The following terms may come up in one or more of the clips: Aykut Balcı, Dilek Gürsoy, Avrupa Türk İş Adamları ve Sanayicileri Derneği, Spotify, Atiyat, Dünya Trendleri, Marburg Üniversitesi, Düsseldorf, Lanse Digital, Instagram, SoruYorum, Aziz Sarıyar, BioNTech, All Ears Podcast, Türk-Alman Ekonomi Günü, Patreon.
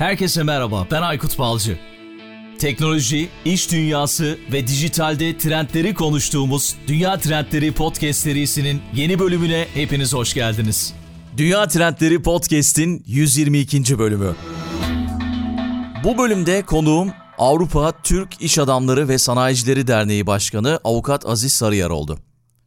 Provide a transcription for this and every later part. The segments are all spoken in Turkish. Herkese merhaba, ben Aykut Balcı. Teknoloji, iş dünyası ve dijitalde trendleri konuştuğumuz Dünya Trendleri Podcast serisinin yeni bölümüne hepiniz hoş geldiniz. Dünya Trendleri Podcast'in 122. bölümü. Bu bölümde konuğum Avrupa Türk İş Adamları ve Sanayicileri Derneği Başkanı Avukat Aziz Sarıyar oldu.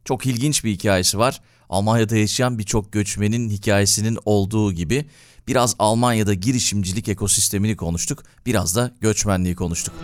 Çok ilginç bir hikayesi var. Almanya'da yaşayan birçok göçmenin hikayesinin olduğu gibi biraz Almanya'da girişimcilik ekosistemini konuştuk, biraz da göçmenliği konuştuk.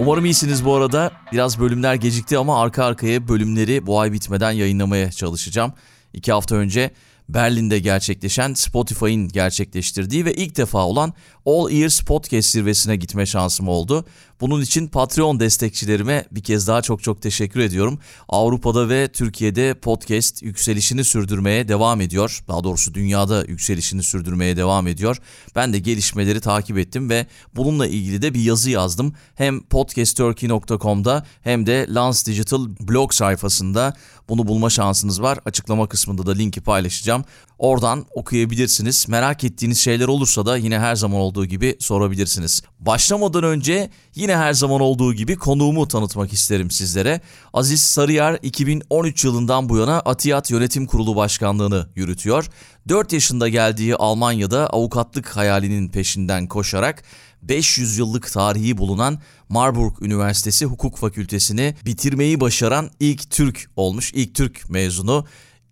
Umarım iyisiniz bu arada. Biraz bölümler gecikti ama arka arkaya bölümleri bu ay bitmeden yayınlamaya çalışacağım. 2 hafta önce Berlin'de gerçekleşen Spotify'ın gerçekleştirdiği ve ilk defa olan All Ears Podcast zirvesine gitme şansım oldu. Bunun için Patreon destekçilerime bir kez daha çok teşekkür ediyorum. Avrupa'da ve Türkiye'de podcast yükselişini sürdürmeye devam ediyor. Daha doğrusu dünyada yükselişini sürdürmeye devam ediyor. Ben de gelişmeleri takip ettim ve bununla ilgili de bir yazı yazdım. Hem podcastturkey.com'da hem de Lanse Digital blog sayfasında bunu bulma şansınız var. Açıklama kısmında da linki paylaşacağım. Oradan okuyabilirsiniz. Merak ettiğiniz şeyler olursa da yine her zaman olduğu gibi sorabilirsiniz. Başlamadan önce yine her zaman olduğu gibi konuğumu tanıtmak isterim sizlere. Aziz Sarıyar 2013 yılından bu yana Atiyat Yönetim Kurulu Başkanlığını yürütüyor. 4 yaşında geldiği Almanya'da avukatlık hayalinin peşinden koşarak 500 yıllık tarihi bulunan Marburg Üniversitesi Hukuk Fakültesini bitirmeyi başaran ilk Türk olmuş, ilk Türk mezunu.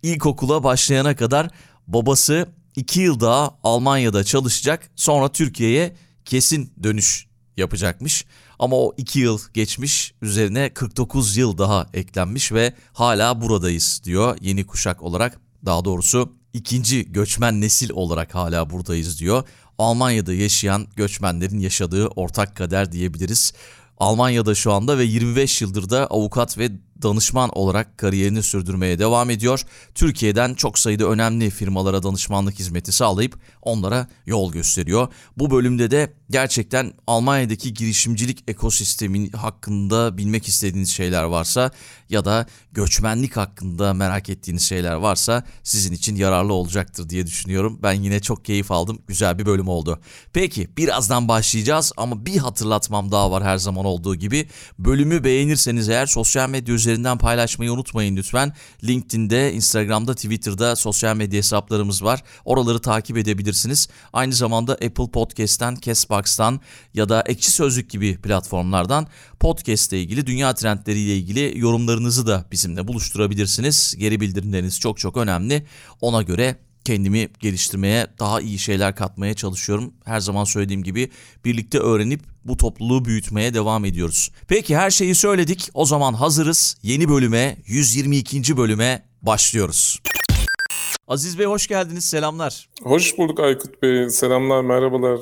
İlkokula başlayana kadar babası 2 yıl daha Almanya'da çalışacak, sonra Türkiye'ye kesin dönüş yapacakmış. Ama o 2 yıl geçmiş, üzerine 49 yıl daha eklenmiş ve hala buradayız diyor yeni kuşak olarak. Daha doğrusu ikinci göçmen nesil olarak hala buradayız diyor. Almanya'da yaşayan göçmenlerin yaşadığı ortak kader diyebiliriz. Almanya'da şu anda ve 25 yıldır da avukat ve danışman olarak kariyerini sürdürmeye devam ediyor. Türkiye'den çok sayıda önemli firmalara danışmanlık hizmeti sağlayıp onlara yol gösteriyor. Bu bölümde de gerçekten Almanya'daki girişimcilik ekosistemi hakkında bilmek istediğiniz şeyler varsa ya da göçmenlik hakkında merak ettiğiniz şeyler varsa sizin için yararlı olacaktır diye düşünüyorum. Ben yine çok keyif aldım. Güzel bir bölüm oldu. Peki birazdan başlayacağız ama bir hatırlatmam daha var her zaman olduğu gibi. Bölümü beğenirseniz eğer sosyal medya üzerinden paylaşmayı unutmayın lütfen. LinkedIn'de, Instagram'da, Twitter'da sosyal medya hesaplarımız var. Oraları takip edebilirsiniz. Aynı zamanda Apple Podcast'ten, Castbox'tan ya da Ekşi Sözlük gibi platformlardan podcast'le ilgili, dünya trendleriyle ilgili yorumlarınızı da bizimle buluşturabilirsiniz. Geri bildirimleriniz çok önemli. Ona göre kendimi geliştirmeye, daha iyi şeyler katmaya çalışıyorum. Her zaman söylediğim gibi birlikte öğrenip bu topluluğu büyütmeye devam ediyoruz. Peki her şeyi söyledik. O zaman hazırız. Yeni bölüme, 122. bölüme başlıyoruz. Aziz Bey hoş geldiniz. Selamlar. Hoş bulduk Aykut Bey. Selamlar, merhabalar.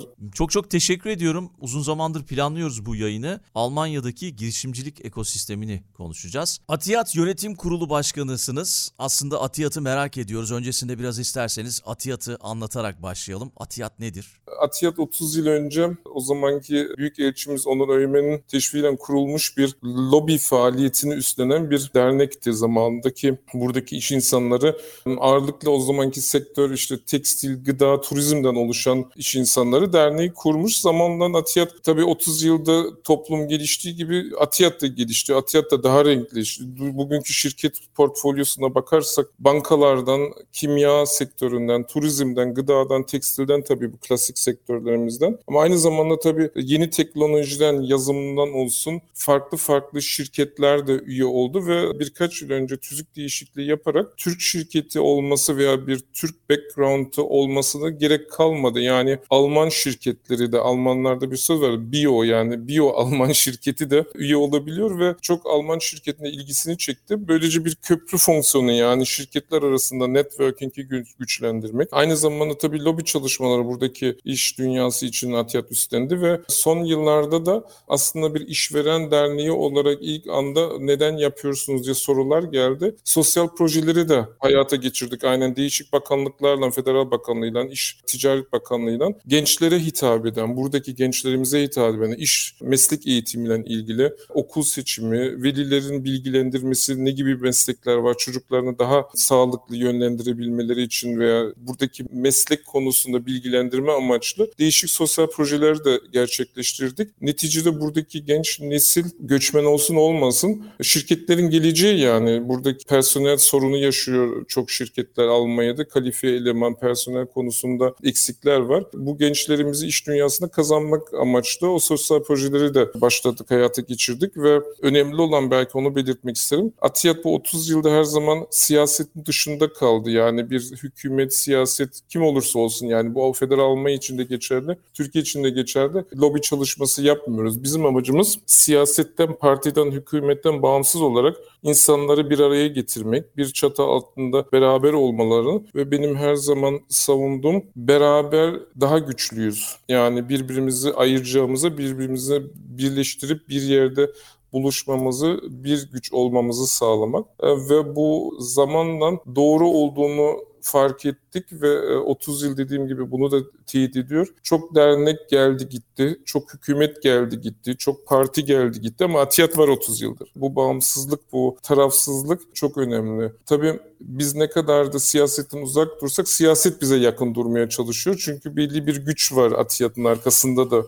Çok teşekkür ediyorum. Uzun zamandır planlıyoruz bu yayını. Almanya'daki girişimcilik ekosistemini konuşacağız. Atiyat Yönetim Kurulu Başkanısınız. Aslında Atiyat'ı merak ediyoruz. Öncesinde biraz isterseniz Atiyat'ı anlatarak başlayalım. Atiyat nedir? Atiyat 30 yıl önce o zamanki Büyükelçimiz Onur Öymen'in teşviğiyle kurulmuş bir lobi faaliyetini üstlenen bir dernekti zamanındaki. Buradaki iş insanları ağırlıklı o zamanki sektör tekstil, gıda, turizmden oluşan iş insanları derneği kurmuş. Zamandan Atiyat tabii 30 yılda toplum geliştiği gibi Atiyat da gelişti. Atiyat da daha renkleşti. Bugünkü şirket portfolyosuna bakarsak bankalardan, kimya sektöründen, turizmden, gıdadan, tekstilden tabii bu klasik sektörlerimizden. Ama aynı zamanda tabii yeni teknolojiden, yazılımdan olsun farklı şirketler de üye oldu ve birkaç yıl önce tüzük değişikliği yaparak Türk şirketi olması veya bir Türk background'ı olmasına gerek kalmadı. Yani Alman şirketleri de, Almanlarda bir söz var. Bio Alman şirketi de üye olabiliyor ve çok Alman şirketine ilgisini çekti. Böylece bir köprü fonksiyonu, yani şirketler arasında networking'i güçlendirmek. Aynı zamanda tabii lobi çalışmaları buradaki iş dünyası için Atiyat üstlendi ve son yıllarda da aslında bir işveren derneği olarak ilk anda neden yapıyorsunuz diye sorular geldi. Sosyal projeleri de hayata geçirdik. Aynen değişik bakanlıklarla, Federal Bakanlığı'yla, İş Ticaret Bakanlığı'yla gençlere hitap eden, buradaki gençlerimize hitap eden iş, meslek eğitimiyle ilgili okul seçimi, velilerin bilgilendirmesi, ne gibi meslekler var, çocuklarını daha sağlıklı yönlendirebilmeleri için veya buradaki meslek konusunda bilgilendirme amaçlı değişik sosyal projeleri de gerçekleştirdik. Neticede buradaki genç nesil göçmen olsun olmasın şirketlerin geleceği, yani buradaki personel sorunu yaşıyor çok şirketler. Almanya'da kalifiye eleman, personel konusunda eksikler var. Bu gençlerimizi iş dünyasına kazanmak amaçlı o sosyal projeleri de başladık, hayata geçirdik ve önemli olan, belki onu belirtmek isterim, Atiyat bu 30 yılda her zaman siyasetin dışında kaldı. Yani bir hükümet, siyaset kim olursa olsun, yani bu federal Almanya için de geçerli, Türkiye için de geçerli. Lobi çalışması yapmıyoruz. Bizim amacımız siyasetten, partiden, hükümetten bağımsız olarak insanları bir araya getirmek, bir çatı altında beraber olmaları ve benim her zaman savunduğum beraber daha güçlüyüz. Yani birbirimizi ayıracağımıza birbirimizi birleştirip bir yerde buluşmamızı, bir güç olmamızı sağlamak ve bu zamanla doğru olduğunu fark ettik ve 30 yıl dediğim gibi bunu da teyit ediyor. Çok dernek geldi gitti, çok hükümet geldi gitti, çok parti geldi gitti ama Atiyat var 30 yıldır. Bu bağımsızlık, bu tarafsızlık çok önemli. Tabii biz ne kadar da siyasetten uzak dursak siyaset bize yakın durmaya çalışıyor. Çünkü belli bir güç var Atiyat'ın arkasında da.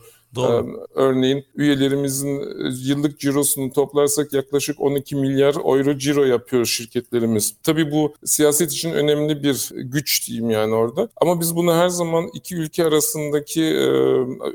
Örneğin üyelerimizin yıllık cirosunu toplarsak yaklaşık 12 milyar euro ciro yapıyor şirketlerimiz. Tabii bu siyaset için önemli bir güç diyeyim yani orada. Ama biz bunu her zaman iki ülke arasındaki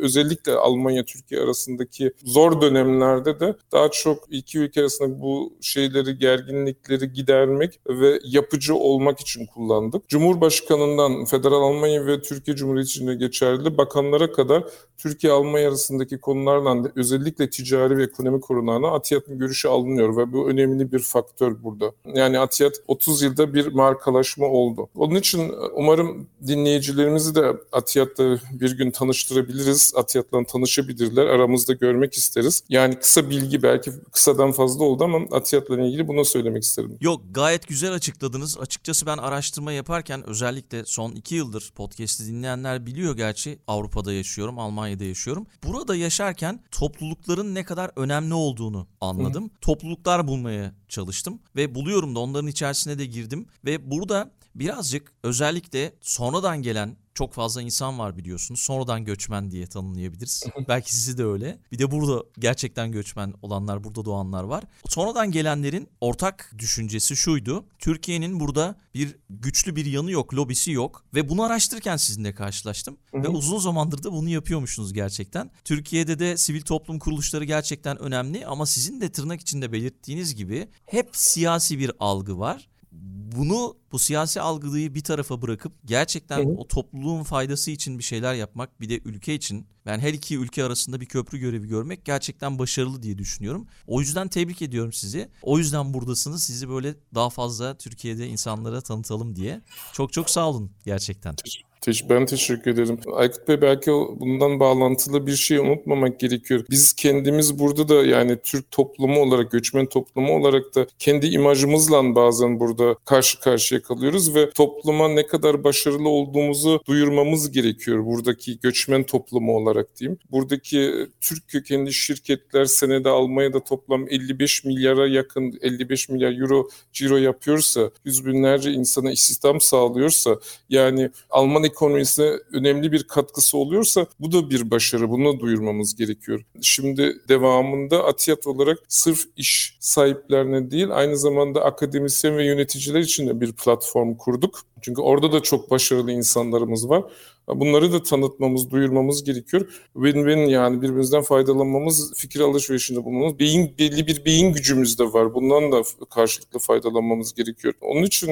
özellikle Almanya-Türkiye arasındaki zor dönemlerde de daha çok iki ülke arasında bu şeyleri, gerginlikleri gidermek ve yapıcı olmak için kullandık. Cumhurbaşkanından Federal Almanya ve Türkiye Cumhuriyeti içinde geçerli bakanlara kadar Türkiye-Almanya arasındaki konularla da özellikle ticari ve ekonomi konularına Atiyat'ın görüşü alınıyor ve bu önemli bir faktör burada. Yani Atiyat 30 yılda bir markalaşma oldu. Onun için umarım dinleyicilerimizi de Atiyat'la bir gün tanıştırabiliriz. Atiyat'la tanışabilirler. Aramızda görmek isteriz. Yani kısa bilgi, belki kısadan fazla oldu ama Atiyat'la ilgili bunu söylemek isterim. Yok, gayet güzel açıkladınız. Açıkçası ben araştırma yaparken özellikle son 2 yıldır podcast'i dinleyenler biliyor gerçi. Avrupa'da yaşıyorum, Almanya'da yaşıyorum. Burada yaşarken toplulukların ne kadar önemli olduğunu anladım. Topluluklar bulmaya çalıştım ve buluyorum da, onların içerisine de girdim. Ve burada birazcık özellikle sonradan gelen çok fazla insan var biliyorsunuz. Sonradan göçmen diye tanımlayabiliriz. Belki sizi de öyle. Bir de burada gerçekten göçmen olanlar, burada doğanlar var. Sonradan gelenlerin ortak düşüncesi şuydu: Türkiye'nin burada bir güçlü bir yanı yok, lobisi yok. Ve bunu araştırırken sizinle karşılaştım. Ve uzun zamandır da bunu yapıyormuşsunuz gerçekten. Türkiye'de de sivil toplum kuruluşları gerçekten önemli. Ama sizin de tırnak içinde belirttiğiniz gibi hep siyasi bir algı var. Bu siyasi algıyı bir tarafa bırakıp gerçekten o topluluğun faydası için bir şeyler yapmak, bir de ülke için, ben her iki ülke arasında bir köprü görevi görmek gerçekten başarılı diye düşünüyorum. O yüzden tebrik ediyorum sizi. O yüzden buradasınız. Sizi böyle daha fazla Türkiye'de insanlara tanıtalım diye. Çok çok sağ olun gerçekten. Ben teşekkür ederim. Aykut Bey, belki bundan bağlantılı bir şey unutmamak gerekiyor. Biz kendimiz burada da, yani Türk toplumu olarak, göçmen toplumu olarak da kendi imajımızla bazen burada karşı karşıya kalıyoruz ve topluma ne kadar başarılı olduğumuzu duyurmamız gerekiyor buradaki göçmen toplumu olarak diyeyim. Buradaki Türk kökenli şirketler senede Almanya'da toplam 55 milyara yakın, 55 milyar euro ciro yapıyorsa, yüz binlerce insana istihdam sağlıyorsa, yani Alman ekonomisine önemli bir katkısı oluyorsa bu da bir başarı. Bunu duyurmamız gerekiyor. Şimdi devamında Atiyat olarak sırf iş sahiplerine değil, aynı zamanda akademisyen ve yöneticiler için de bir platform kurduk. Çünkü orada da çok başarılı insanlarımız var. Bunları da tanıtmamız, duyurmamız gerekiyor. Win-win, yani birbirimizden faydalanmamız, fikir alışverişinde bulunmamız, belli bir beyin gücümüz de var. Bundan da karşılıklı faydalanmamız gerekiyor. Onun için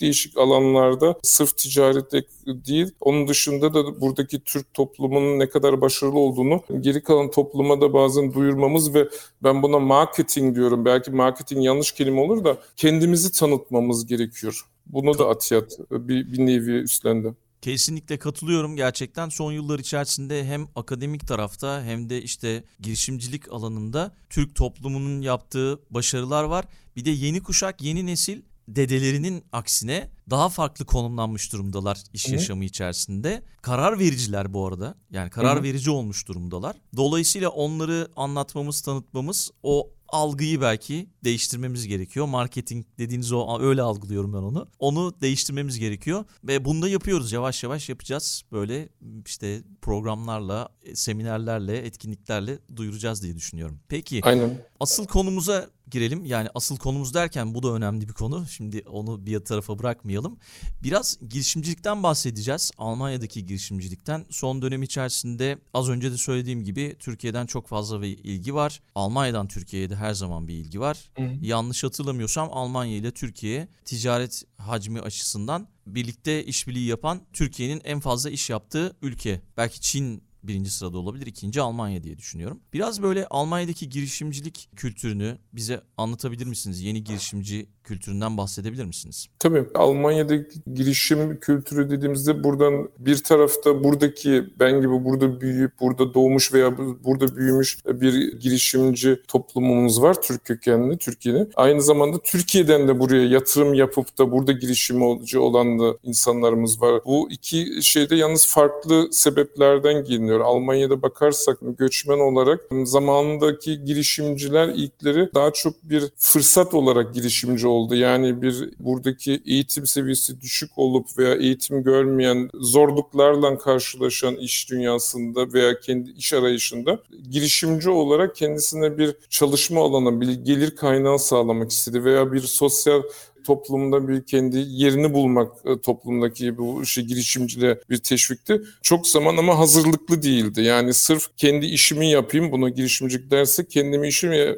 değişik alanlarda sırf ticarette değil, onun dışında da buradaki Türk toplumunun ne kadar başarılı olduğunu geri kalan topluma da bazen duyurmamız ve ben buna marketing diyorum. Belki marketing yanlış kelime olur da kendimizi tanıtmamız gerekiyor. Bunu da Atiyat bir nevi üstlendi. Kesinlikle katılıyorum gerçekten. Son yıllar içerisinde hem akademik tarafta hem de işte girişimcilik alanında Türk toplumunun yaptığı başarılar var. Bir de yeni kuşak, yeni nesil dedelerinin aksine daha farklı konumlanmış durumdalar iş yaşamı içerisinde. Karar vericiler bu arada. Yani karar verici olmuş durumdalar. Dolayısıyla onları anlatmamız, tanıtmamız, o algıyı belki değiştirmemiz gerekiyor. Marketing dediğiniz o, öyle algılıyorum ben onu. Onu değiştirmemiz gerekiyor ve bunu da yapıyoruz. Yavaş yavaş yapacağız. Böyle işte programlarla, seminerlerle, etkinliklerle duyuracağız diye düşünüyorum. Peki. Aynen. Asıl konumuza girelim. Yani asıl konumuz derken bu da önemli bir konu. Şimdi onu bir tarafa bırakmayalım. Biraz girişimcilikten bahsedeceğiz. Almanya'daki girişimcilikten. Son dönem içerisinde az önce de söylediğim gibi Türkiye'den çok fazla bir ilgi var. Almanya'dan Türkiye'ye de her zaman bir ilgi var. Yanlış hatırlamıyorsam Almanya ile Türkiye ticaret hacmi açısından birlikte işbirliği yapan Türkiye'nin en fazla iş yaptığı ülke. Belki Çin birinci sırada olabilir, ikinci Almanya diye düşünüyorum. Biraz böyle Almanya'daki girişimcilik kültürünü bize anlatabilir misiniz? Yeni girişimci kültüründen bahsedebilir misiniz? Tabii. Almanya'daki girişim kültürü dediğimizde buradan bir tarafta buradaki ben gibi burada büyüyüp burada doğmuş veya burada büyümüş bir girişimci toplumumuz var. Türk kökenli, Türkiye'nin. Aynı zamanda Türkiye'den de buraya yatırım yapıp da burada girişimci olan da insanlarımız var. Bu iki şeyde yalnız farklı sebeplerden geliniyor. Almanya'da bakarsak göçmen olarak zamanındaki girişimciler ilkleri daha çok bir fırsat olarak girişimci oldu. Yani bir buradaki eğitim seviyesi düşük olup veya eğitim görmeyen, zorluklarla karşılaşan iş dünyasında veya kendi iş arayışında girişimci olarak kendisine bir çalışma alanı, bir gelir kaynağı sağlamak istedi veya bir sosyal toplumda bir kendi yerini bulmak toplumdaki bu girişimciliğe bir teşvikti. Çok zaman ama hazırlıklı değildi. Yani sırf kendi işimi yapayım, buna girişimcilik derse kendimi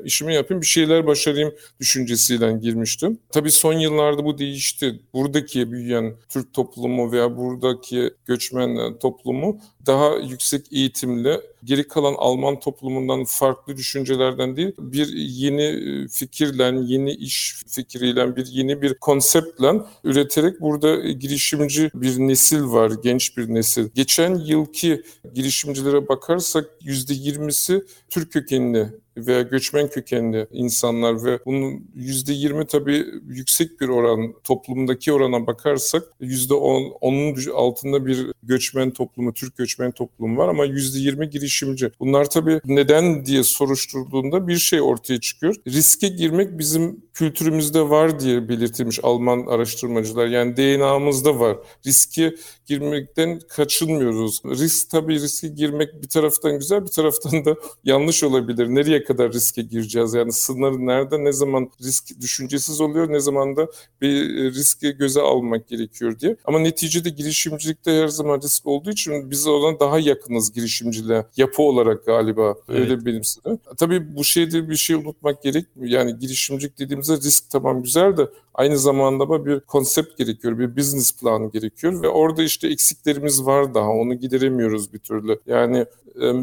işimi yapayım, bir şeyler başarayım düşüncesiyle girmiştim. Tabii son yıllarda bu değişti. Buradaki büyüyen Türk toplumu veya buradaki göçmen toplumu daha yüksek eğitimli, geri kalan Alman toplumundan farklı düşüncelerden değil, bir yeni fikirle, yeni iş fikriyle, bir yeni bir konseptle üreterek burada girişimci bir nesil var, genç bir nesil. Geçen yılki girişimcilere bakarsak %20'si Türk kökenli veya göçmen kökenli insanlar ve bunun %20 tabii yüksek bir oran, toplumdaki orana bakarsak %10, onun altında bir göçmen toplumu, Türk göçmen toplumu var ama %20 girişimci. Bunlar tabii neden diye soruşturduğunda bir şey ortaya çıkıyor. Riske girmek bizim kültürümüzde var diye belirtilmiş Alman araştırmacılar. Yani DNA'mızda var. Riske girmekten kaçınmıyoruz. Riske girmek bir taraftan güzel, bir taraftan da yanlış olabilir. Nereye kadar riske gireceğiz? Yani sınır nerede, ne zaman risk düşüncesiz oluyor, ne zaman da bir riski göze almak gerekiyor diye. Ama neticede girişimcilikte her zaman risk olduğu için biz ona daha yakınız girişimciliğe. Yapı olarak galiba öyle benimsene. Tabii bu şeyde bir şey unutmak gerekmiyor. Yani girişimcilik dediğimizde risk tamam güzel de aynı zamanda bir konsept gerekiyor, bir business planı gerekiyor ve orada işte eksiklerimiz var daha, onu gideremiyoruz bir türlü. Yani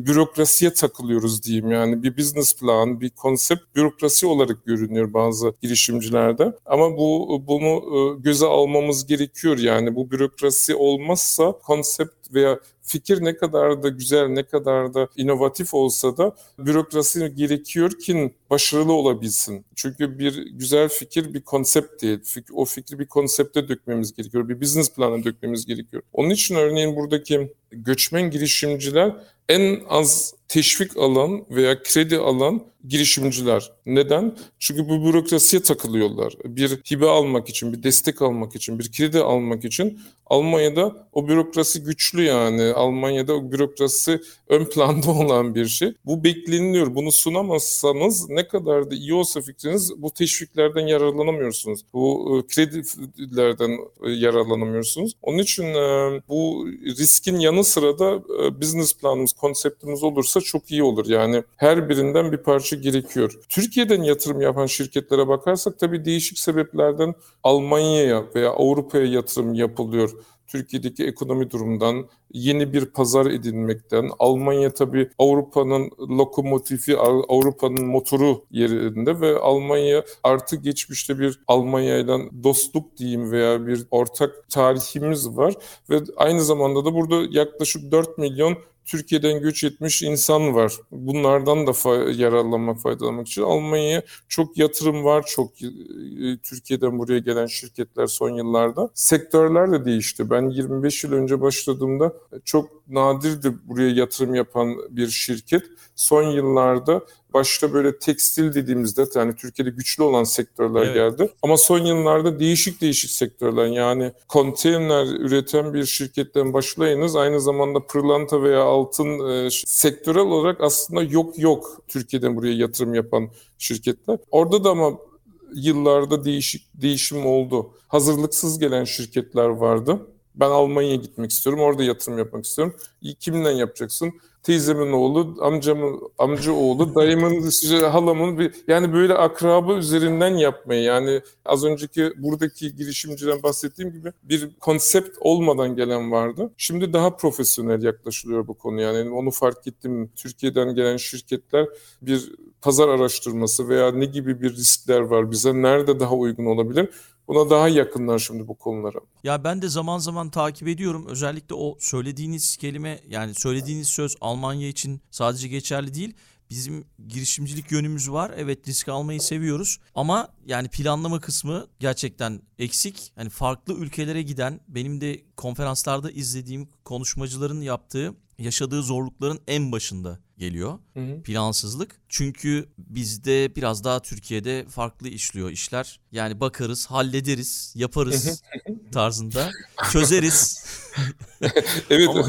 bürokrasiye takılıyoruz diyeyim, yani bir business plan, bir konsept bürokrasi olarak görünüyor bazı girişimcilerde. Ama bunu göze almamız gerekiyor, yani bu bürokrasi olmazsa konsept veya fikir ne kadar da güzel, ne kadar da inovatif olsa da bürokrasi gerekiyor ki başarılı olabilsin. Çünkü bir güzel fikir bir konsept değil. O fikri bir konsepte dökmemiz gerekiyor. Bir business planına dökmemiz gerekiyor. Onun için örneğin buradaki göçmen girişimciler en az teşvik alan veya kredi alan girişimciler. Neden? Çünkü bu bürokrasiye takılıyorlar. Bir hibe almak için, bir destek almak için, bir kredi almak için Almanya'da o bürokrasi güçlü yani. Almanya'da o bürokrasi ön planda olan bir şey. Bu bekleniliyor. Bunu sunamazsanız ne kadar da iyi olsa fikriniz, bu teşviklerden yararlanamıyorsunuz. Bu kredilerden yararlanamıyorsunuz. Onun için bu riskin yanı sıra da business planımız, konseptimiz olursa çok iyi olur. Yani her birinden bir parça gerekiyor. Türkiye'den yatırım yapan şirketlere bakarsak tabii değişik sebeplerden Almanya'ya veya Avrupa'ya yatırım yapılıyor. Türkiye'deki ekonomi durumundan, yeni bir pazar edinmekten, Almanya tabii Avrupa'nın lokomotifi, Avrupa'nın motoru yerinde ve Almanya artı geçmişte bir Almanya'yla dostluk diyeyim veya bir ortak tarihimiz var ve aynı zamanda da burada yaklaşık 4 milyon Türkiye'den göç etmiş insan var. Bunlardan da faydalanmak için Almanya'ya çok yatırım var. Çok Türkiye'den buraya gelen şirketler son yıllarda. Sektörler de değişti. Ben 25 yıl önce başladığımda çok nadirdi buraya yatırım yapan bir şirket. Son yıllarda başta böyle tekstil dediğimizde yani Türkiye'de güçlü olan sektörler geldi. Ama son yıllarda değişik sektörler yani konteyner üreten bir şirketten başlayınız aynı zamanda pırlanta veya altın sektörel olarak aslında yok Türkiye'den buraya yatırım yapan şirketler. Orada da ama yıllarda değişim oldu. Hazırlıksız gelen şirketler vardı. Ben Almanya'ya gitmek istiyorum, orada yatırım yapmak istiyorum. Kimden yapacaksın? Teyzemin oğlu, amca oğlu, dayımın, halamın yani böyle akraba üzerinden yapmayı yani az önceki buradaki girişimciden bahsettiğim gibi bir konsept olmadan gelen vardı. Şimdi daha profesyonel yaklaşılıyor bu konu yani onu fark ettim. Türkiye'den gelen şirketler bir pazar araştırması veya ne gibi bir riskler var bize nerede daha uygun olabilir? Buna daha yakınlar şimdi bu konulara. Ya ben de zaman zaman takip ediyorum. Özellikle o söylediğiniz kelime yani söylediğiniz söz Almanya için sadece geçerli değil. Bizim girişimcilik yönümüz var. Evet risk almayı seviyoruz ama yani planlama kısmı gerçekten eksik. Yani farklı ülkelere giden benim de konferanslarda izlediğim konuşmacıların yaşadığı zorlukların en başında geliyor. Hı-hı. Plansızlık. Çünkü bizde biraz daha Türkiye'de farklı işliyor işler. Yani bakarız, hallederiz, yaparız tarzında. Çözeriz. Evet. Ama...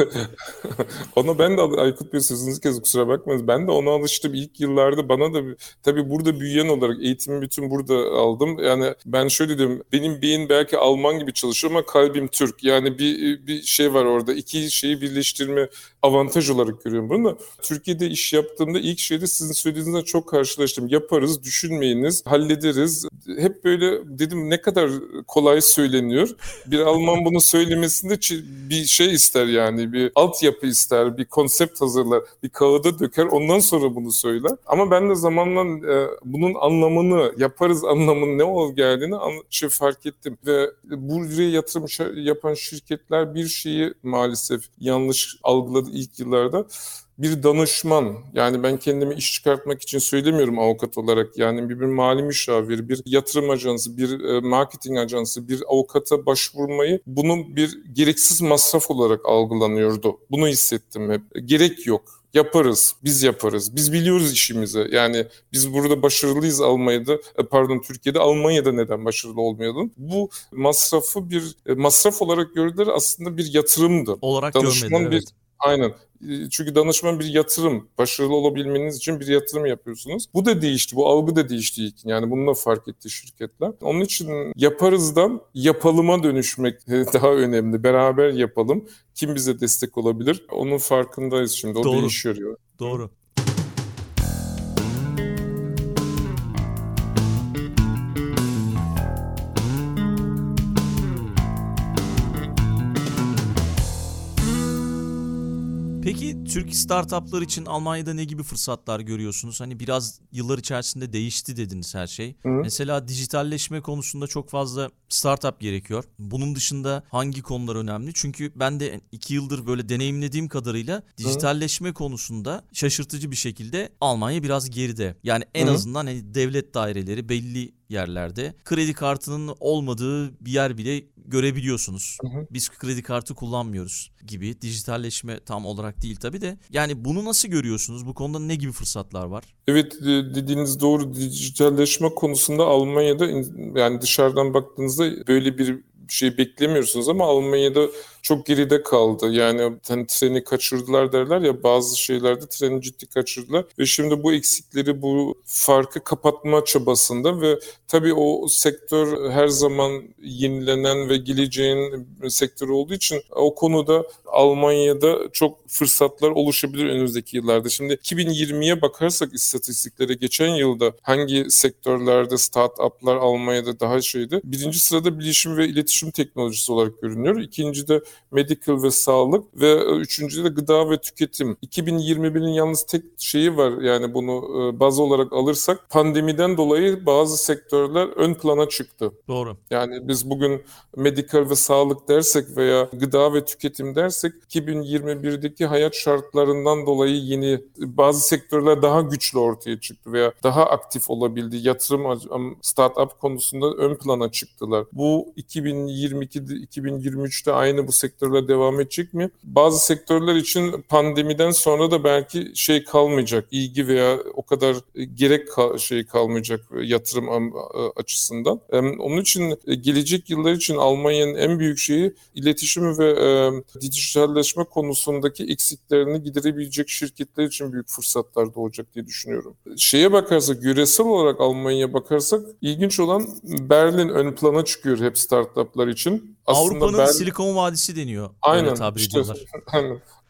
Ona ben de Aykut Bey sözünüzü kez kusura bakmayın. Ben de ona alıştım ilk yıllarda. Bana da tabii burada büyüyen olarak eğitimi bütün burada aldım. Yani ben şöyle diyorum. Benim beyin belki Alman gibi çalışıyor ama kalbim Türk. Yani bir şey var orada. İki şeyi birleştirme avantaj olarak görüyorum bunu da. Türkiye'de iş yaptığımda ilk şeyde sizin söylediğinizden çok karşılaştım. Yaparız, düşünmeyiniz, hallederiz. Hep böyle dedim ne kadar kolay söyleniyor. Bir Alman bunu söylemesinde bir şey ister yani. Bir altyapı ister, bir konsept hazırlar, bir kağıda döker. Ondan sonra bunu söyler. Ama ben de zamanla bunun anlamını, yaparız anlamının ne ol geldiğini fark ettim. Ve buraya yatırım yapan şirketler bir şeyi maalesef yanlış algıladı ilk yıllarda. Bir danışman yani ben kendimi iş çıkartmak için söylemiyorum avukat olarak yani bir mali müşavir, bir yatırım ajansı, bir marketing ajansı, bir avukata başvurmayı bunun bir gereksiz masraf olarak algılanıyordu. Bunu hissettim hep. Gerek yok. Yaparız, biz biliyoruz işimizi. Yani biz burada başarılıyız Türkiye'de, Almanya'da neden başarılı olmayalım? Bu masrafı bir masraf olarak gördüler aslında bir yatırımdı. Olarak görmediler, evet. Aynen. Çünkü danışman bir yatırım. Başarılı olabilmeniz için bir yatırım yapıyorsunuz. Bu da değişti. Bu algı da değişti. Yani bununla fark etti şirketler. Onun için yaparızdan yapalıma dönüşmek daha önemli. Beraber yapalım. Kim bize destek olabilir? Onun farkındayız şimdi. O doğru. Değişiyor. Ya. Doğru. Peki Türk startuplar için Almanya'da ne gibi fırsatlar görüyorsunuz? Hani biraz yıllar içerisinde değişti dediniz her şey. Hı. Mesela dijitalleşme konusunda çok fazla startup gerekiyor. Bunun dışında hangi konular önemli? Çünkü ben de 2 yıldır böyle deneyimlediğim kadarıyla dijitalleşme konusunda şaşırtıcı bir şekilde Almanya biraz geride. Yani en azından hani devlet daireleri belli yerlerde kredi kartının olmadığı bir yer bile görebiliyorsunuz. Biz kredi kartı kullanmıyoruz gibi. Dijitalleşme tam olarak değil tabii de. Yani bunu nasıl görüyorsunuz? Bu konuda ne gibi fırsatlar var? Evet dediğiniz doğru. Dijitalleşme konusunda Almanya'da yani dışarıdan baktığınızda böyle bir şey beklemiyorsunuz ama Almanya'da çok geride kaldı. Yani treni kaçırdılar derler ya bazı şeylerde treni ciddi kaçırdılar ve şimdi bu eksikleri bu farkı kapatma çabasında ve tabii o sektör her zaman yenilenen ve geleceğin sektörü olduğu için o konuda Almanya'da çok fırsatlar oluşabilir önümüzdeki yıllarda. Şimdi 2020'ye bakarsak istatistiklere geçen yılda hangi sektörlerde start-up'lar Almanya'da daha şeydi. Birinci sırada bilişim ve iletişim teknolojisi olarak görünüyor. İkinci de medical ve sağlık ve üçüncü de gıda ve tüketim. 2021'in yalnız tek şeyi var, yani bunu baz olarak alırsak pandemiden dolayı bazı sektörler ön plana çıktı. Doğru. Yani biz bugün medical ve sağlık dersek veya gıda ve tüketim dersek 2021'deki hayat şartlarından dolayı yeni bazı sektörler daha güçlü ortaya çıktı veya daha aktif olabildi. Yatırım, startup konusunda ön plana çıktılar. Bu 2022'de, 2023'te aynı bu sektörler devam edecek mi? Bazı sektörler için pandemiden sonra da belki şey kalmayacak, ilgi veya o kadar gerek kalmayacak yatırım açısından. Onun için gelecek yıllar için Almanya'nın en büyük şeyi iletişim ve dijitalleşme konusundaki eksiklerini giderebilecek şirketler için büyük fırsatlar doğacak diye düşünüyorum. Şeye bakarsak, yöresel olarak Almanya'ya bakarsak ilginç olan Berlin ön plana çıkıyor hep startuplar için. Avrupa'nın Silikon Vadisi deniyor. Aynen. Tabir ediyorlar.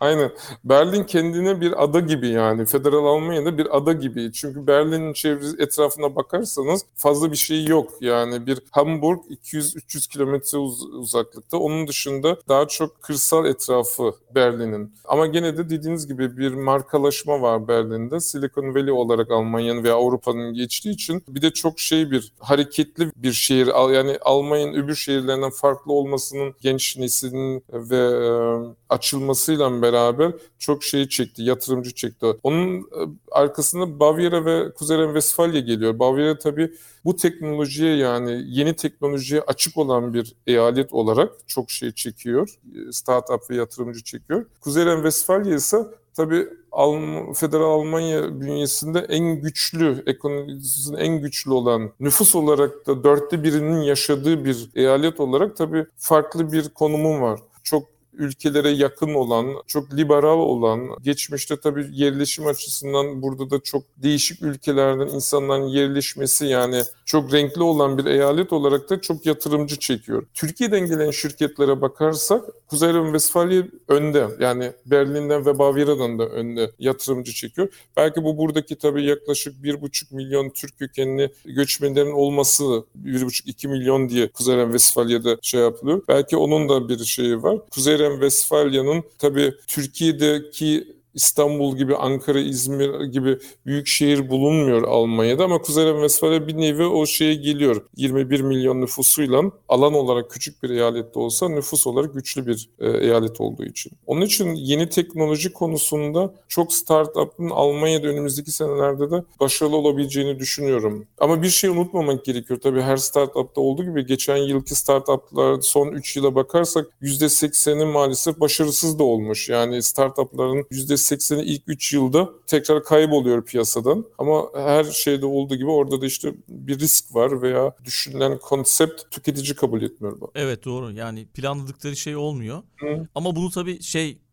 Aynen. Berlin kendine bir ada gibi, yani Federal Almanya'da bir ada gibi. Çünkü Berlin'in çevresi etrafına bakarsanız fazla bir şey yok. Yani bir Hamburg 200-300 kilometre uzaklıkta. Onun dışında daha çok kırsal etrafı Berlin'in. Ama gene de dediğiniz gibi bir markalaşma var Berlin'de. Silicon Valley olarak Almanya'nın veya Avrupa'nın geçtiği için bir de çok bir hareketli bir şehir. Yani Almanya'nın öbür şehirlerinden farklı olmasının, genç neslinin ve açılmasıyla beraber çok çekti, yatırımcı çekti. Onun arkasında Bavyera ve Kuzey Renvestfalya geliyor. Bavyera tabii bu teknolojiye, yani yeni teknolojiye açık olan bir eyalet olarak çok çekiyor. Startup ve yatırımcı çekiyor. Kuzey Renvestfalya ise tabii Federal Almanya bünyesinde en güçlü, ekonomisinin en güçlü olan, nüfus olarak da 1/4'ünün yaşadığı bir eyalet olarak tabii farklı bir konumu var. Çok ülkelere yakın olan, çok liberal olan, geçmişte tabii yerleşim açısından burada da çok değişik ülkelerden insanların yerleşmesi, yani çok renkli olan bir eyalet olarak da çok yatırımcı çekiyor. Türkiye'den gelen şirketlere bakarsak Kuzey Renvestfalya önde, yani Berlin'den ve Bavyera'dan da önde yatırımcı çekiyor. Belki bu buradaki tabii yaklaşık 1,5 milyon Türk kökenli göçmenlerin olması, 1,5-2 milyon diye Kuzey Renvestfalya'da yapılıyor. Belki onun da bir şeyi var. Kuzey Renvestfalya'nın tabii Türkiye'deki İstanbul gibi, Ankara, İzmir gibi büyük şehir bulunmuyor Almanya'da ama Kuzey Renvestfalya bir nevi o şeye geliyor. 21 milyon nüfusuyla alan olarak küçük bir eyalet de olsa nüfus olarak güçlü bir eyalet olduğu için. Onun için yeni teknoloji konusunda çok startup'ın Almanya'da önümüzdeki senelerde de başarılı olabileceğini düşünüyorum. Ama bir şey unutmamak gerekiyor. Tabii her startup'ta olduğu gibi geçen yılki startup'lar son 3 yıla bakarsak %80'i maalesef başarısız da olmuş. Yani startup'ların %80'i ilk 3 yılda tekrar kayboluyor piyasadan. Ama her şeyde olduğu gibi orada da bir risk var veya düşünülen konsept tüketici kabul etmiyor bu. Evet, doğru. Yani planladıkları şey olmuyor. Hı. Ama bunu tabii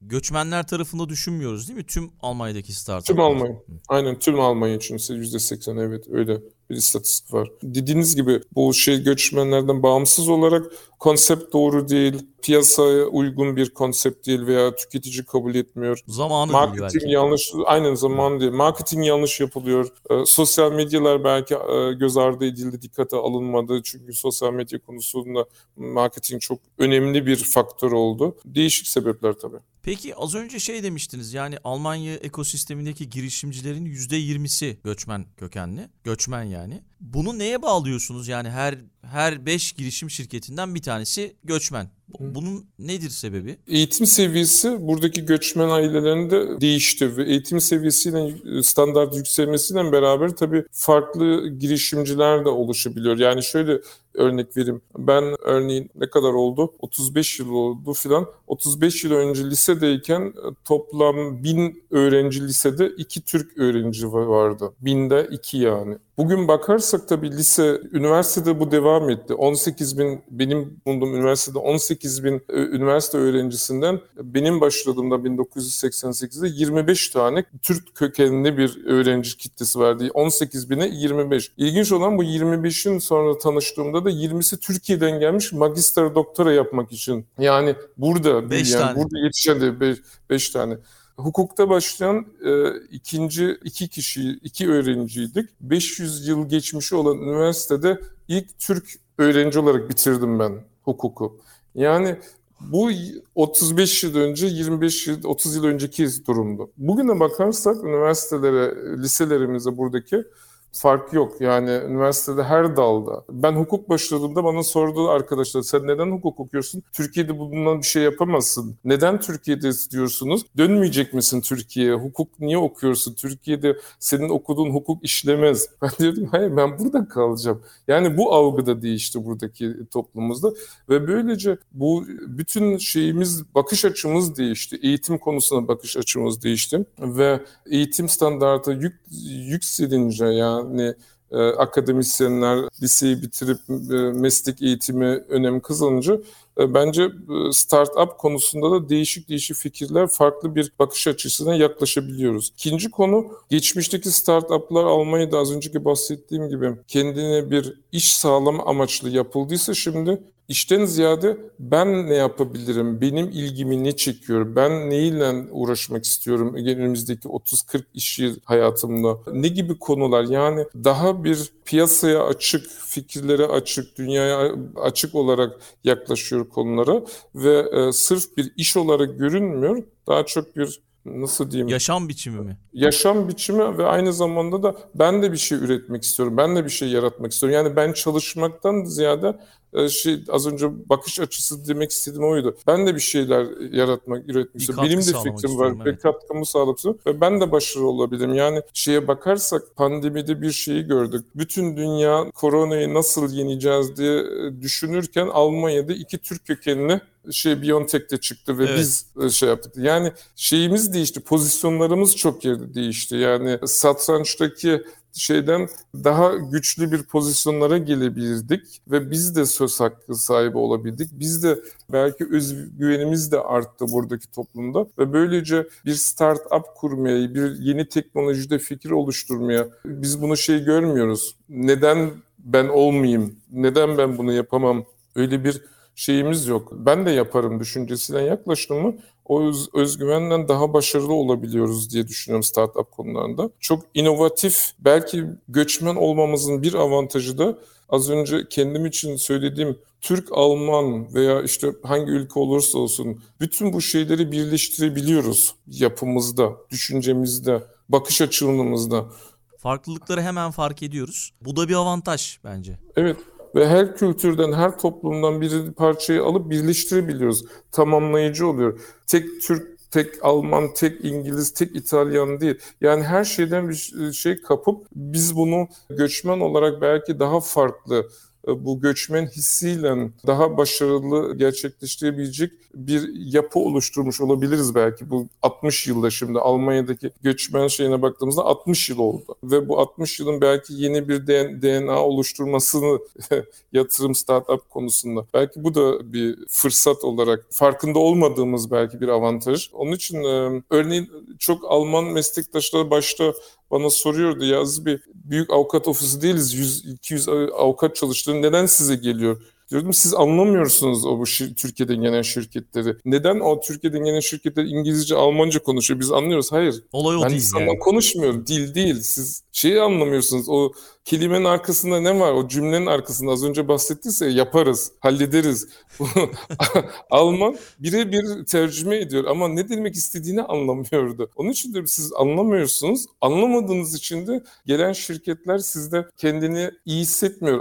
göçmenler tarafında düşünmüyoruz değil mi? Tüm Almanya'daki startup. Tüm Almanya. Hı. Aynen, tüm Almanya için %80, evet, öyle bir istatistik var. Dediğiniz gibi bu göçmenlerden bağımsız olarak konsept doğru değil, piyasaya uygun bir konsept değil veya tüketici kabul etmiyor. Zamanı marketing değil belki. Yanlış, aynen, zamanı değil. Marketing yanlış yapılıyor. Sosyal medyalar belki göz ardı edildi, dikkate alınmadı. Çünkü sosyal medya konusunda marketing çok önemli bir faktör oldu. Değişik sebepler tabii. Peki az önce demiştiniz, yani Almanya ekosistemindeki girişimcilerin %20'si göçmen kökenli. Göçmen yani. Bunu neye bağlıyorsunuz? Yani her 5 girişim şirketinden bir tanesi göçmen. Bunun nedir sebebi? Eğitim seviyesi buradaki göçmen ailelerinde değişti ve eğitim seviyesiyle standart yükselmesiyle beraber tabii farklı girişimciler de oluşabiliyor. Yani örnek vereyim. Ben örneğin ne kadar oldu? 35 yıl oldu filan. 35 yıl önce lisedeyken toplam 1000 öğrenci lisede 2 Türk öğrenci vardı. 1000'de 2 yani. Bugün bakarsak tabii üniversitede bu devam etti. 18.000 benim bulunduğum üniversitede 18.000 üniversite öğrencisinden benim başladığımda 1988'de 25 tane Türk kökenli bir öğrenci kitlesi vardı. 18.000'e 25. İlginç olan bu 25'in sonra tanıştığımda da 20'si Türkiye'den gelmiş magister doktora yapmak için. Yani burada burada yetişen de 5 tane. Hukukta başlayan iki öğrenciydik. 500 yıl geçmişi olan üniversitede ilk Türk öğrenci olarak bitirdim ben hukuku. Yani Bu 35 yıl önce, 25 yıl, 30 yıl önceki durumdu. Bugüne bakarsak üniversitelere, liselerimize buradaki fark yok. Yani üniversitede her dalda. Ben hukuk başladığımda bana sordu arkadaşlar, sen neden hukuk okuyorsun? Türkiye'de bundan bir şey yapamazsın. Neden Türkiye'de diyorsunuz? Dönmeyecek misin Türkiye'ye? Hukuk niye okuyorsun? Türkiye'de senin okuduğun hukuk işlemez. Ben diyordum hayır, ben burada kalacağım. Yani bu algı da değişti buradaki toplumumuzda. Ve böylece bu bütün şeyimiz, bakış açımız değişti. Eğitim konusuna bakış açımız değişti. Ve eğitim standartı yükselince yani akademisyenler liseyi bitirip meslek eğitimi önemi kazanınca bence start-up konusunda da değişik fikirler, farklı bir bakış açısına yaklaşabiliyoruz. İkinci konu, geçmişteki start-up'lar Almanya'da az önceki bahsettiğim gibi kendine bir iş sağlama amaçlı yapıldıysa şimdi işten ziyade ben ne yapabilirim, benim ilgimi ne çekiyor, ben neyle uğraşmak istiyorum önümüzdeki 30-40 iş hayatımda, ne gibi konular, yani daha bir piyasaya açık, fikirlere açık, dünyaya açık olarak yaklaşıyor konulara ve sırf bir iş olarak görünmüyor, daha çok bir nasıl diyeyim? Yaşam biçimi mi? Yaşam biçimi ve aynı zamanda da ben de bir şey üretmek istiyorum. Ben de bir şey yaratmak istiyorum. Yani ben çalışmaktan ziyade az önce bakış açısı demek istediğim oydu. Ben de bir şeyler yaratmak, üretmek istiyorum. Benim de fikrim var. Evet. Bir katkımı sağlamak istiyorum. Ve ben de başarılı olabilirim. Yani şeye bakarsak pandemide bir şeyi gördük. Bütün dünya koronayı nasıl yeneceğiz diye düşünürken Almanya'da 2 Türk kökenli BioNTech'te çıktı ve evet, biz yaptık. Yani şeyimiz değişti, pozisyonlarımız çok yerde değişti. Yani satrançtaki şeyden daha güçlü bir pozisyonlara gelebildik ve biz de söz hakkı sahibi olabildik. Biz de belki özgüvenimiz de arttı buradaki toplumda ve böylece bir start-up kurmaya, bir yeni teknolojide fikir oluşturmaya, biz bunu görmüyoruz. Neden ben olmayayım? Neden ben bunu yapamam? Öyle bir şeyimiz yok. Ben de yaparım düşüncesiyle yaklaştım mı o özgüvenle daha başarılı olabiliyoruz diye düşünüyorum startup konularında. Çok inovatif, belki göçmen olmamızın bir avantajı da az önce kendim için söylediğim Türk-Alman veya hangi ülke olursa olsun bütün bu şeyleri birleştirebiliyoruz yapımızda, düşüncemizde, bakış açımızda. Farklılıkları hemen fark ediyoruz. Bu da bir avantaj bence. Evet. Ve her kültürden, her toplumdan bir parçayı alıp birleştirebiliyoruz. Tamamlayıcı oluyor. Tek Türk, tek Alman, tek İngiliz, tek İtalyan değil. Yani her şeyden bir şey kapıp biz bunu göçmen olarak belki daha farklı, bu göçmen hissiyle daha başarılı gerçekleştirebilecek bir yapı oluşturmuş olabiliriz belki. Bu 60 yılda şimdi Almanya'daki göçmen şeyine baktığımızda 60 yıl oldu. Ve bu 60 yılın belki yeni bir DNA oluşturmasını yatırım startup konusunda. Belki bu da bir fırsat olarak farkında olmadığımız belki bir avantaj. Onun için örneğin çok Alman meslektaşları başta bana soruyordu, yaz bir büyük avukat ofisi değiliz, 100-200 avukat çalıştırın, neden size geliyor? Diyordum siz anlamıyorsunuz Türkiye'den gelen şirketleri. Neden o Türkiye'den gelen şirketler İngilizce, Almanca konuşuyor? Biz anlıyoruz. Hayır. Olay o ben değil yani. Konuşmuyorum. Dil değil. Siz anlamıyorsunuz. O kelimenin arkasında ne var? O cümlenin arkasında az önce bahsettiyse yaparız, hallederiz. Alman birebir tercüme ediyor ama ne demek istediğini anlamıyordu. Onun için de siz anlamıyorsunuz. Anlamadığınız için de gelen şirketler sizde kendini iyi hissetmiyor.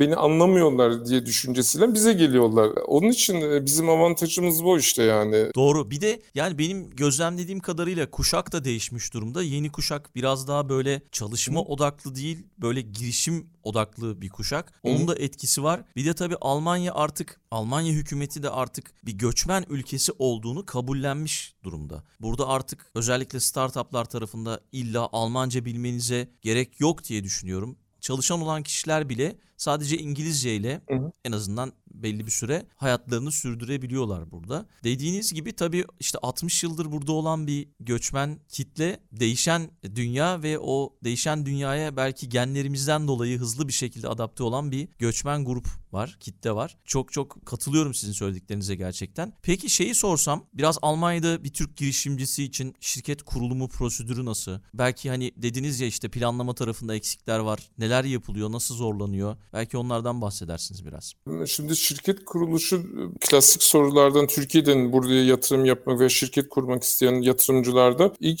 Beni anlamıyorlar diye düşüncesiyle bize geliyorlar. Onun için bizim avantajımız bu yani. Doğru. Bir de yani benim gözlemlediğim kadarıyla kuşak da değişmiş durumda. Yeni kuşak biraz daha böyle çalışma odaklı değil, böyle girişim odaklı bir kuşak. Onun da etkisi var. Bir de tabii Almanya hükümeti de artık bir göçmen ülkesi olduğunu kabullenmiş durumda. Burada artık özellikle startuplar tarafında illa Almanca bilmenize gerek yok diye düşünüyorum. Çalışan olan kişiler bile sadece İngilizceyle en azından belli bir süre hayatlarını sürdürebiliyorlar burada. Dediğiniz gibi tabii 60 yıldır burada olan bir göçmen kitle, değişen dünya ve o değişen dünyaya belki genlerimizden dolayı hızlı bir şekilde adapte olan bir göçmen grup var, kitle var. Çok çok katılıyorum sizin söylediklerinize gerçekten. Peki sorsam, biraz Almanya'da bir Türk girişimcisi için şirket kurulumu prosedürü nasıl? Belki dediniz planlama tarafında eksikler var. Neler yapılıyor? Nasıl zorlanıyor? Belki onlardan bahsedersiniz biraz. Şimdi şirket kuruluşu klasik sorulardan, Türkiye'den buraya yatırım yapmak ve şirket kurmak isteyen yatırımcılarda ilk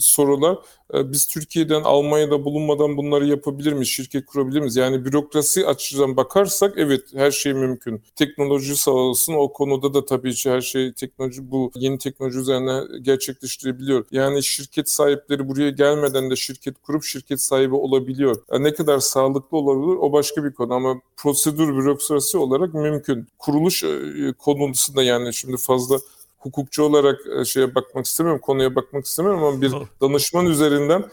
sorular, biz Türkiye'den Almanya'da bulunmadan bunları yapabilir miyiz, şirket kurabilir miyiz? Yani bürokrasi açısından bakarsak evet, her şey mümkün. Teknoloji sağ olsun, o konuda da tabii ki her şey teknoloji, bu yeni teknoloji üzerine gerçekleştirebiliyor. Yani şirket sahipleri buraya gelmeden de şirket kurup şirket sahibi olabiliyor. Yani ne kadar sağlıklı olabilir o başka bir konu ama prosedür, bürokrasi olarak mümkün. Kuruluş konusunda yani şimdi fazla hukukçu olarak bakmak istemiyorum, konuya bakmak istemiyorum ama bir danışman üzerinden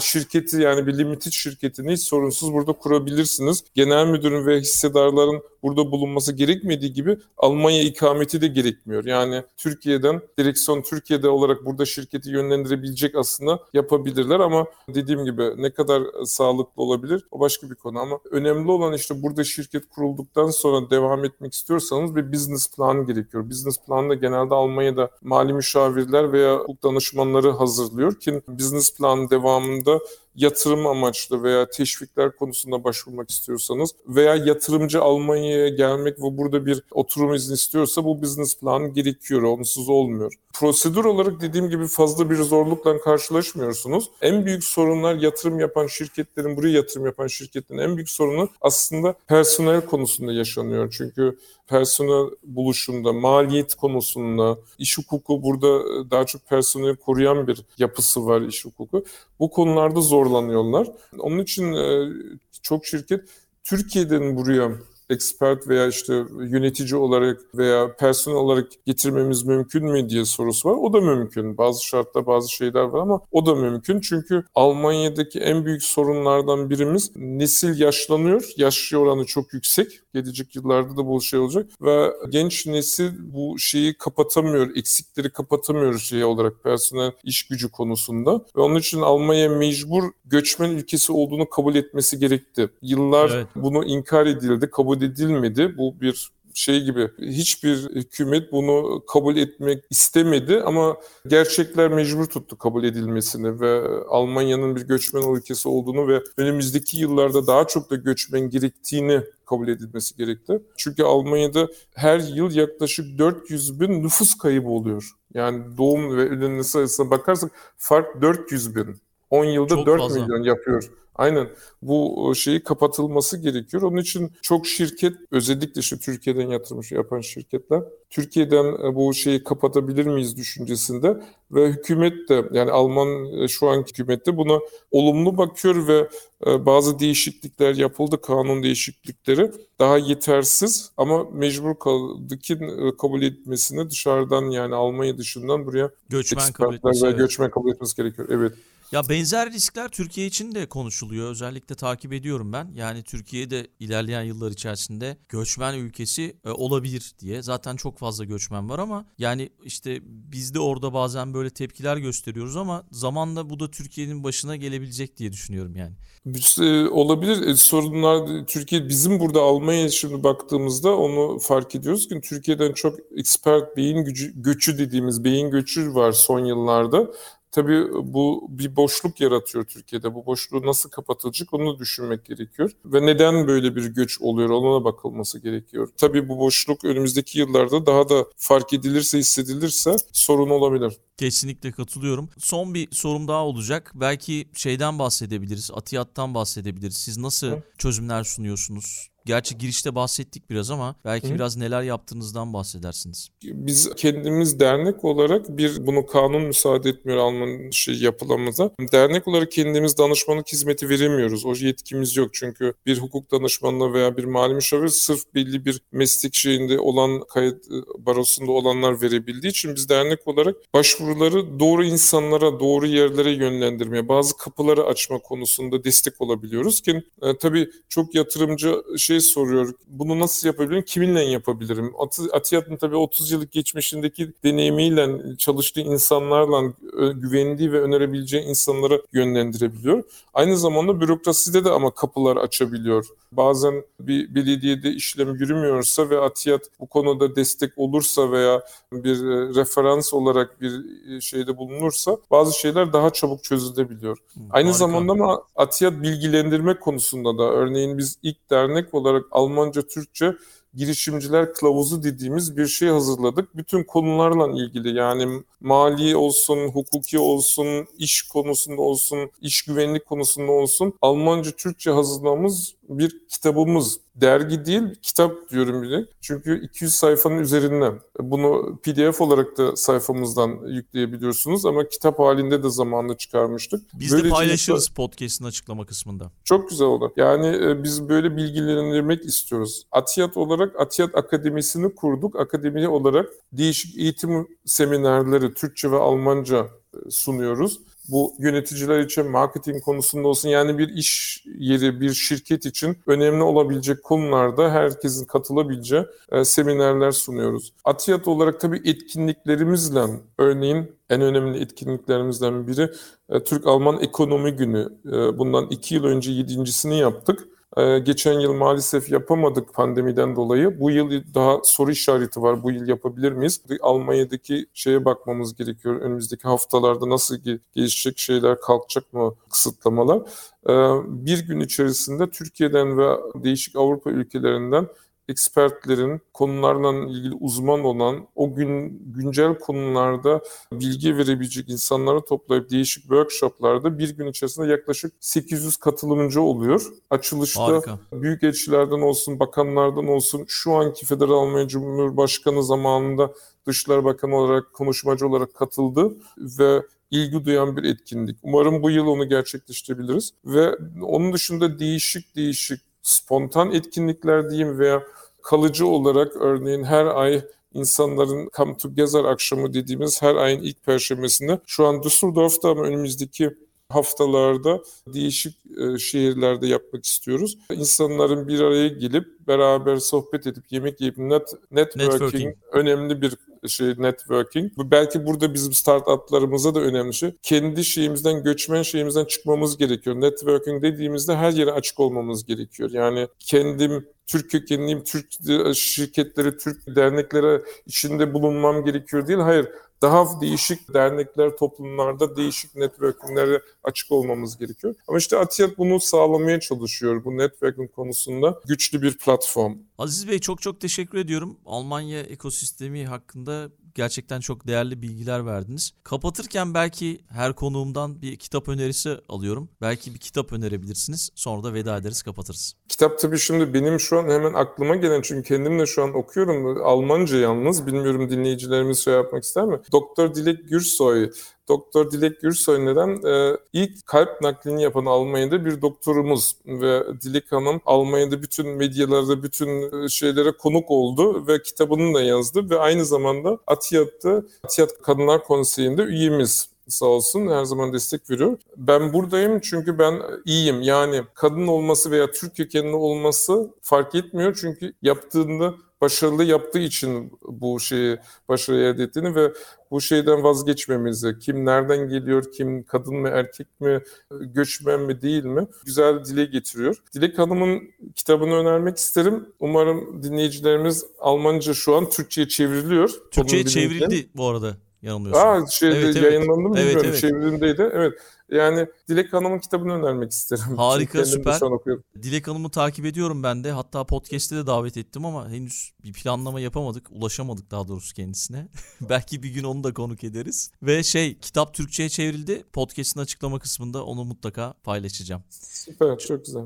şirketi, yani bir limited şirketini hiç sorunsuz burada kurabilirsiniz. Genel müdürün ve hissedarların burada bulunması gerekmediği gibi Almanya ikameti de gerekmiyor. Yani Türkiye'den, direksiyon Türkiye'de olarak burada şirketi yönlendirebilecek, aslında yapabilirler ama dediğim gibi ne kadar sağlıklı olabilir o başka bir konu. Ama önemli olan işte burada şirket kurulduktan sonra devam etmek istiyorsanız bir business plan gerekiyor. Business planı da genelde Almanya'da mali müşavirler veya hukuk danışmanları hazırlıyor ki business planı devamında yatırım amaçlı veya teşvikler konusunda başvurmak istiyorsanız veya yatırımcı Almanya'ya gelmek ve burada bir oturum izni istiyorsa bu business plan gerekiyor. Onsuz olmuyor. Prosedür olarak dediğim gibi fazla bir zorlukla karşılaşmıyorsunuz. En büyük sorunlar yatırım yapan şirketlerin, buraya yatırım yapan şirketlerin en büyük sorunu aslında personel konusunda yaşanıyor. Çünkü personel buluşunda, maliyet konusunda, iş hukuku burada daha çok personeli koruyan bir yapısı var iş hukuku. Bu konularda zorlanıyorlar. Onun için çok şirket Türkiye'den buraya expert veya işte yönetici olarak veya personel olarak getirmemiz mümkün mü diye sorusu var. O da mümkün. Bazı şartlarda bazı şeyler var ama o da mümkün. Çünkü Almanya'daki en büyük sorunlardan birimiz nesil yaşlanıyor. Yaşlı oranı çok yüksek. Gelecek yıllarda da bu şey olacak ve genç nesil bu şeyi kapatamıyor. Eksikleri kapatamıyor olarak personel, iş gücü konusunda ve onun için Almanya mecbur göçmen ülkesi olduğunu kabul etmesi gerekti. Yıllar evet, bunu inkar edildi, kabul edilmedi. Bu bir şey gibi, hiçbir hükümet bunu kabul etmek istemedi ama gerçekler mecbur tuttu kabul edilmesini ve Almanya'nın bir göçmen ülkesi olduğunu ve önümüzdeki yıllarda daha çok da göçmen gerektiğini kabul edilmesi gerekti. Çünkü Almanya'da her yıl yaklaşık 400 bin nüfus kaybı oluyor. Yani doğum ve ölenler sayısına bakarsak fark 400 bin. 10 yılda çok 4 fazla milyon yapıyor. Aynen, bu şeyi kapatılması gerekiyor. Onun için çok şirket, özellikle işte Türkiye'den yatırım yapan şirketler, Türkiye'den bu şeyi kapatabilir miyiz düşüncesinde ve hükümet de, yani Alman şu anki hükümet de buna olumlu bakıyor ve bazı değişiklikler yapıldı, kanun değişiklikleri daha yetersiz ama mecbur kaldı ki kabul etmesini dışarıdan, yani Almanya dışından buraya göçmen kabul etmesi, evet, göçmen kabul etmesi gerekiyor. Evet. Ya benzer riskler Türkiye için de konuşuluyor. Özellikle takip ediyorum ben. Yani Türkiye'de ilerleyen yıllar içerisinde göçmen ülkesi olabilir diye. Zaten çok fazla göçmen var ama yani işte biz de orada bazen böyle tepkiler gösteriyoruz ama zamanla bu da Türkiye'nin başına gelebilecek diye düşünüyorum yani. Olabilir. Sorunlar Türkiye, bizim burada Almanya'ya şimdi baktığımızda onu fark ediyoruz ki Türkiye'den çok expert beyin göçü dediğimiz beyin göçü var son yıllarda. Tabii bu bir boşluk yaratıyor Türkiye'de. Bu boşluğu nasıl kapatılacak onu düşünmek gerekiyor. Ve neden böyle bir göç oluyor ona bakılması gerekiyor. Tabii bu boşluk önümüzdeki yıllarda daha da fark edilirse, hissedilirse sorun olabilir. Kesinlikle katılıyorum. Son bir sorum daha olacak. Belki şeyden bahsedebiliriz, Atiyat'tan bahsedebiliriz. Siz nasıl çözümler sunuyorsunuz? Gerçi girişte bahsettik biraz ama belki biraz neler yaptığınızdan bahsedersiniz. Biz kendimiz dernek olarak bunu kanun müsaade etmiyor Alman yapılamıza. Dernek olarak kendimiz danışmanlık hizmeti veremiyoruz. O yetkimiz yok çünkü bir hukuk danışmanına veya bir mali müşavir sırf belli bir meslek şeyinde olan, kayıt barosunda olanlar verebildiği için biz dernek olarak başvuruları doğru insanlara, doğru yerlere yönlendirmeye, bazı kapıları açma konusunda destek olabiliyoruz ki tabii çok yatırımcı şey soruyor. Bunu nasıl yapabilirim? Kiminle yapabilirim? Atiyat'ın tabii 30 yıllık geçmişindeki deneyimiyle, çalıştığı insanlarla, güvendiği ve önerebileceği insanlara yönlendirebiliyor. Aynı zamanda bürokraside de ama kapılar açabiliyor. Bazen bir belediyede işlem yürümüyorsa ve Atiyat bu konuda destek olursa veya bir referans olarak bir şeyde bulunursa bazı şeyler daha çabuk çözülebiliyor. Aynı zamanda ama Atiyat bilgilendirme konusunda da örneğin biz ilk dernek olarak Almanca, Türkçe girişimciler kılavuzu dediğimiz bir şey hazırladık. Bütün konularla ilgili, yani mali olsun, hukuki olsun, iş konusunda olsun, iş güvenlik konusunda olsun Almanca, Türkçe hazırladığımız bir kitabımız. Dergi değil, kitap diyorum bile. Çünkü 200 sayfanın üzerinde. Bunu PDF olarak da sayfamızdan yükleyebiliyorsunuz ama kitap halinde de zamanla çıkarmıştık. Biz böylece de paylaşırız podcast'in açıklama kısmında. Çok güzel oldu. Yani biz böyle bilgilendirmek istiyoruz. Atiyat olarak Atiyat Akademisi'ni kurduk. Akademi olarak değişik eğitim seminerleri Türkçe ve Almanca sunuyoruz. Bu yöneticiler için, marketing konusunda olsun, yani bir iş yeri, bir şirket için önemli olabilecek konularda herkesin katılabileceği seminerler sunuyoruz. Atiyat olarak tabii etkinliklerimizle, örneğin en önemli etkinliklerimizden biri Türk-Alman Ekonomi Günü. Bundan 2 yıl önce 7.sini yaptık. Geçen yıl maalesef yapamadık pandemiden dolayı. Bu yıl daha soru işareti var. Bu yıl yapabilir miyiz? Almanya'daki şeye bakmamız gerekiyor. Önümüzdeki haftalarda nasıl gelişecek şeyler, kalkacak mı kısıtlamalar? Bir gün içerisinde Türkiye'den ve değişik Avrupa ülkelerinden ekspertlerin, konularla ilgili uzman olan, o gün güncel konularda bilgi verebilecek insanları toplayıp değişik workshoplarda bir gün içerisinde yaklaşık 800 katılımcı oluyor. Açılışta harika, büyükelçilerden olsun, bakanlardan olsun, şu anki Federal Almanya Cumhurbaşkanı zamanında Dışişleri Bakanı olarak, konuşmacı olarak katıldı ve ilgi duyan bir etkinlik. Umarım bu yıl onu gerçekleştirebiliriz ve onun dışında değişik spontan etkinlikler diyeyim veya kalıcı olarak, örneğin her ay insanların Come Together akşamı dediğimiz, her ayın ilk perşembesinde şu an Düsseldorf'ta ama önümüzdeki haftalarda değişik şehirlerde yapmak istiyoruz. İnsanların bir araya gelip beraber sohbet edip yemek yiyip networking önemli bir networking. Belki burada bizim startuplarımıza da önemli şey. Kendi şeyimizden, göçmen şeyimizden çıkmamız gerekiyor. Networking dediğimizde her yere açık olmamız gerekiyor. Yani kendim Türk kökenliyim, Türk şirketleri, Türk derneklere içinde bulunmam gerekiyor değil. Hayır, daha değişik dernekler, toplumlarda değişik networkinglere açık olmamız gerekiyor. Ama işte Atiyat bunu sağlamaya çalışıyor. Bu networking konusunda güçlü bir platform. Aziz Bey, çok teşekkür ediyorum. Almanya ekosistemi hakkında gerçekten çok değerli bilgiler verdiniz. Kapatırken belki her konuğumdan bir kitap önerisi alıyorum. Belki bir kitap önerebilirsiniz. Sonra da veda ederiz, kapatırız. Kitap tabii şimdi benim şu an hemen aklıma gelen, çünkü kendim de şu an okuyorum. Almanca yalnız. Bilmiyorum dinleyicilerimiz şey yapmak ister mi? Doktor Dilek Gürsoy neden? İlk kalp naklini yapan Almanya'da bir doktorumuz ve Dilek Hanım Almanya'da bütün medyalarda, bütün şeylere konuk oldu ve kitabını da yazdı ve aynı zamanda Atiyat Kadınlar Konseyi'nde üyemiz. Sağ olsun, her zaman destek veriyor. Ben buradayım çünkü ben iyiyim. Yani kadın olması veya Türk kökenli olması fark etmiyor. Çünkü yaptığında başarılı yaptığı için bu şeyi başarıya elde ettiğini ve bu şeyden vazgeçmemizi, kim nereden geliyor, kim kadın mı, erkek mi, göçmen mi, değil mi, güzel dile getiriyor. Dilek Hanım'ın kitabını önermek isterim. Umarım dinleyicilerimiz, Almanca şu an Türkçe'ye çevriliyor. Türkçe'ye çevrildi bu arada. Evet, yayınlandı mı bilmiyorum. Evet. Çevrimdeydi. Evet. Yani Dilek Hanım'ın kitabını önermek isterim. Harika, süper. Dilek Hanım'ı takip ediyorum ben de. Hatta podcast'te de davet ettim ama henüz bir planlama yapamadık. Ulaşamadık daha doğrusu kendisine. Belki bir gün onu da konuk ederiz. Ve kitap Türkçe'ye çevrildi. Podcast'in açıklama kısmında onu mutlaka paylaşacağım. Süper, çok güzel.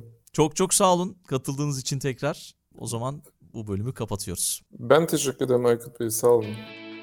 Çok sağ olun katıldığınız için tekrar. O zaman bu bölümü kapatıyoruz. Ben teşekkür ederim Aykut Bey, sağ olun.